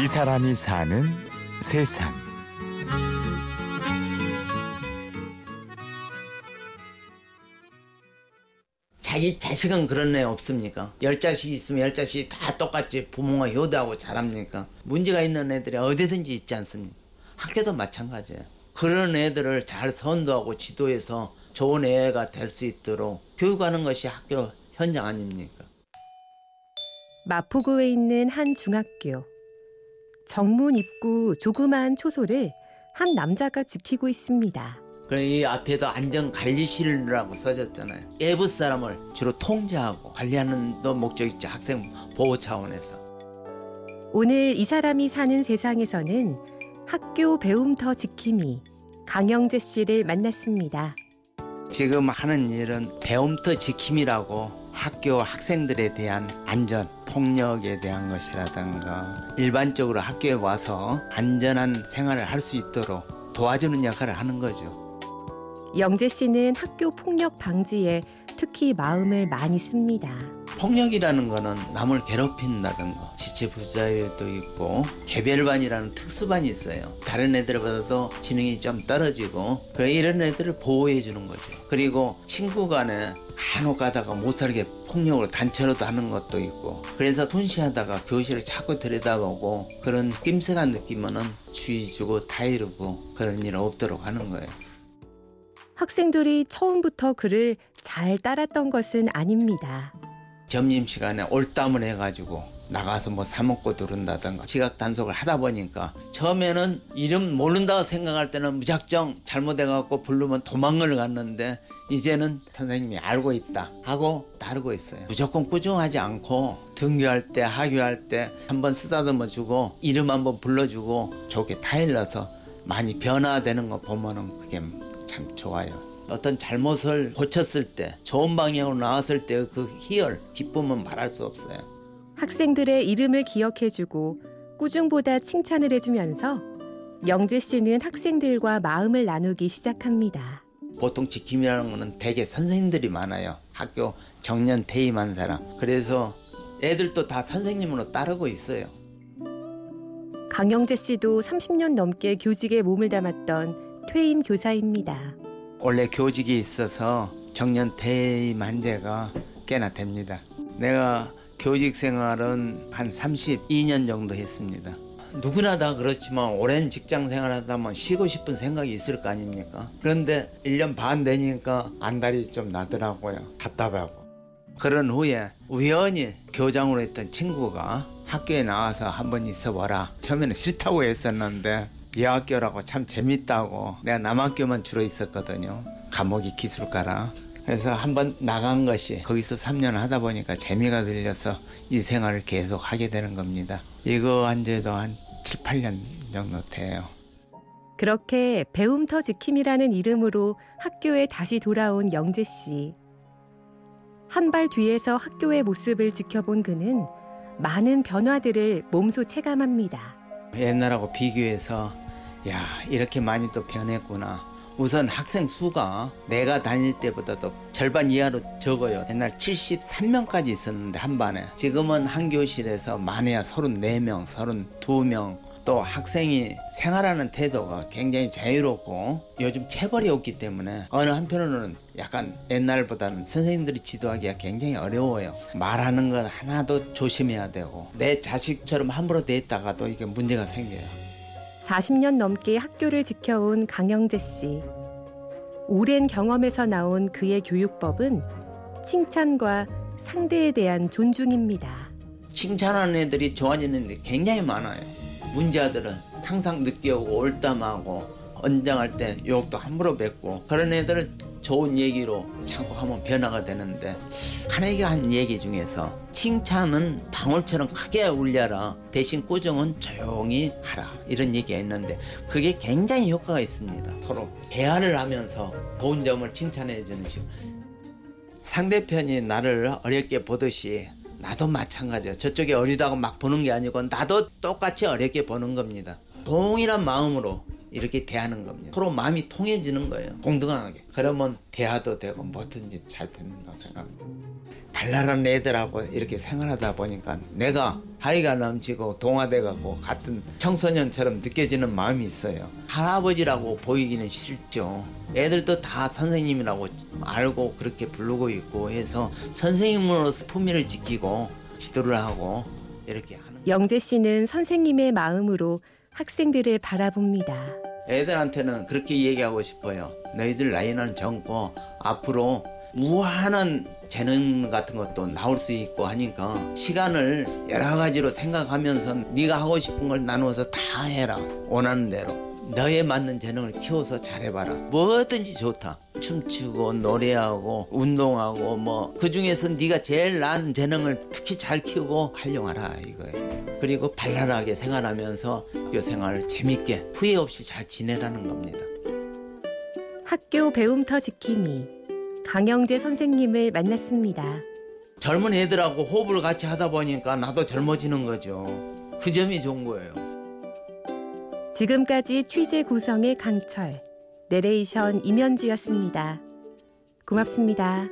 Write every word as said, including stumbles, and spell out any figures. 이 사람이 사는 세상. 자기 자식은 그런 애 없습니까? 열 자식 있으면 열 자식이 다 똑같이 부모가 효도하고 잘합니까? 문제가 있는 애들이 어디든지 있지 않습니까? 학교도 마찬가지예요. 그런 애들을 잘 선도하고 지도해서 좋은 애가 될 수 있도록 교육하는 것이 학교 현장 아닙니까? 마포구에 있는 한 중학교. 정문 입구 조그마한 초소를 한 남자가 지키고 있습니다. 이 앞에도 안전관리실이라고 써졌잖아요. 외부 사람을 주로 통제하고 관리하는 목적이죠. 학생 보호 차원에서. 오늘 이 사람이 사는 세상에서는 학교 배움터 지킴이 강영재 씨를 만났습니다. 지금 하는 일은 배움터 지킴이라고 학교 학생들에 대한 안전, 폭력에 대한 것이라든가 일반적으로 학교에 와서 안전한 생활을 할 수 있도록 도와주는 역할을 하는 거죠. 영재 씨는 학교 폭력 방지에 특히 마음을 많이 씁니다. 폭력이라는 거는 남을 괴롭힌다든가 지체부자에도 있고 개별반이라는 특수반이 있어요. 다른 애들보다도 지능이 좀 떨어지고 그래 이런 애들을 보호해 주는 거죠. 그리고 친구 간에 간혹 가다가 못 살게 폭력을 단체로도 하는 것도 있고 그래서 분시하다가 교실을 자꾸 들여다보고 그런 낌새가 느끼면은 주의 주고 타이르고 그런 일 없도록 하는 거예요. 학생들이 처음부터 그를 잘 따랐던 것은 아닙니다. 점심시간에 올담을 해가지고 나가서 뭐 사먹고 들은다든가 지각단속을 하다 보니까 처음에는 이름 모른다고 생각할 때는 무작정 잘못해갖고 부르면 도망을 갔는데 이제는 선생님이 알고 있다 하고 따르고 있어요. 무조건 꾸중하지 않고 등교할 때 하교할 때 한번 쓰다듬어주고 이름 한번 불러주고 좋게 타일러서 많이 변화되는 거 보면은 그게 참 좋아요. 어떤 잘못을 고쳤을 때, 좋은 방향으로 나왔을 때 그 희열, 기쁨은 말할 수 없어요. 학생들의 이름을 기억해주고 꾸중보다 칭찬을 해주면서 영재 씨는 학생들과 마음을 나누기 시작합니다. 보통 지킴이라는 거는 대개 선생님들이 많아요. 학교 정년 퇴임한 사람. 그래서 애들도 다 선생님으로 따르고 있어요. 강영재 씨도 삼십 년 넘게 교직에 몸을 담았던 퇴임 교사입니다. 원래 교직이 있어서 정년 퇴임한 지가 꽤나 됩니다. 내가 교직 생활은 한 삼십이 년 정도 했습니다. 누구나 다 그렇지만 오랜 직장 생활하다만 쉬고 싶은 생각이 있을 거 아닙니까? 그런데 일 년 반 되니까 안달이 좀 나더라고요. 답답하고. 그런 후에 우연히 교장으로 했던 친구가 학교에 나와서 한번 있어봐라. 처음에는 싫다고 했었는데 여학교라고 참 재밌다고. 내가 남학교만 주로 있었거든요. 과목이 기술과라. 그래서 한번 나간 것이 거기서 삼 년 하다 보니까 재미가 들려서 이 생활을 계속 하게 되는 겁니다. 이거 한 지도 한 칠, 팔 년 정도 돼요. 그렇게 배움터 지킴이라는 이름으로 학교에 다시 돌아온 영재 씨. 한 발 뒤에서 학교의 모습을 지켜본 그는 많은 변화들을 몸소 체감합니다. 옛날하고 비교해서 야 이렇게 많이 또 변했구나. 우선 학생 수가 내가 다닐 때보다도 절반 이하로 적어요. 옛날 칠십삼 명까지 있었는데 한 반에 지금은 한 교실에서 많아야 서른네 명, 서른두 명. 또 학생이 생활하는 태도가 굉장히 자유롭고 요즘 체벌이 없기 때문에 어느 한편으로는 약간 옛날보다는 선생님들이 지도하기가 굉장히 어려워요. 말하는 건 하나도 조심해야 되고 내 자식처럼 함부로 대했다가도 이게 문제가 생겨요. 사십 년 넘게 학교를 지켜온 강영재 씨. 오랜 경험에서 나온 그의 교육법은 칭찬과 상대에 대한 존중입니다. 칭찬하는 애들이 좋아지는 게 굉장히 많아요. 문제아들은 항상 늦게 오고 올담하고 언장할 때 욕도 함부로 뱉고 그런 애들은 좋은 얘기로 자꾸 하면 변화가 되는데 카네기가 한 얘기 중에서 칭찬은 방울처럼 크게 울려라 대신 꾸중은 조용히 하라 이런 얘기가 있는데 그게 굉장히 효과가 있습니다. 서로 대화를 하면서 좋은 점을 칭찬해 주는 식. 상대편이 나를 어렵게 보듯이 나도 마찬가지예요. 저쪽이 어리다고 막 보는 게 아니고 나도 똑같이 어렵게 보는 겁니다. 동일한 마음으로 이렇게 대하는 겁니다. 서로 마음이 통해지는 거예요. 공등하게. 그러면 대화도 되고 뭐든지 잘 된다고 생각합니다. 발랄한 애들하고 이렇게 생활하다 보니까 내가 하이가 넘치고 동화돼가고 같은 청소년처럼 느껴지는 마음이 있어요. 할아버지라고 보이기는 싫죠. 애들도 다 선생님이라고 알고 그렇게 부르고 있고 해서 선생님으로서 품위를 지키고 지도를 하고 이렇게 하는. 영재 씨는 선생님의 마음으로 학생들을 바라봅니다. 애들한테는 그렇게 얘기하고 싶어요. 너희들 나이는 젊고 앞으로 무한한 재능 같은 것도 나올 수 있고 하니까 시간을 여러 가지로 생각하면서 네가 하고 싶은 걸 나눠서 다 해라. 원하는 대로. 너에 맞는 재능을 키워서 잘해봐라. 뭐든지 좋다. 춤추고 노래하고 운동하고 뭐 그중에서 네가 제일 난 재능을 특히 잘 키우고 활용하라 이거예요. 그리고 발랄하게 생활하면서 학교 생활을 재밌게 후회 없이 잘 지내라는 겁니다. 학교 배움터 지킴이. 강영재 선생님을 만났습니다. 젊은 애들하고 호흡을 같이 하다 보니까 나도 젊어지는 거죠. 그 점이 좋은 거예요. 지금까지 취재 구성의 강철, 내레이션 임현주였습니다. 고맙습니다.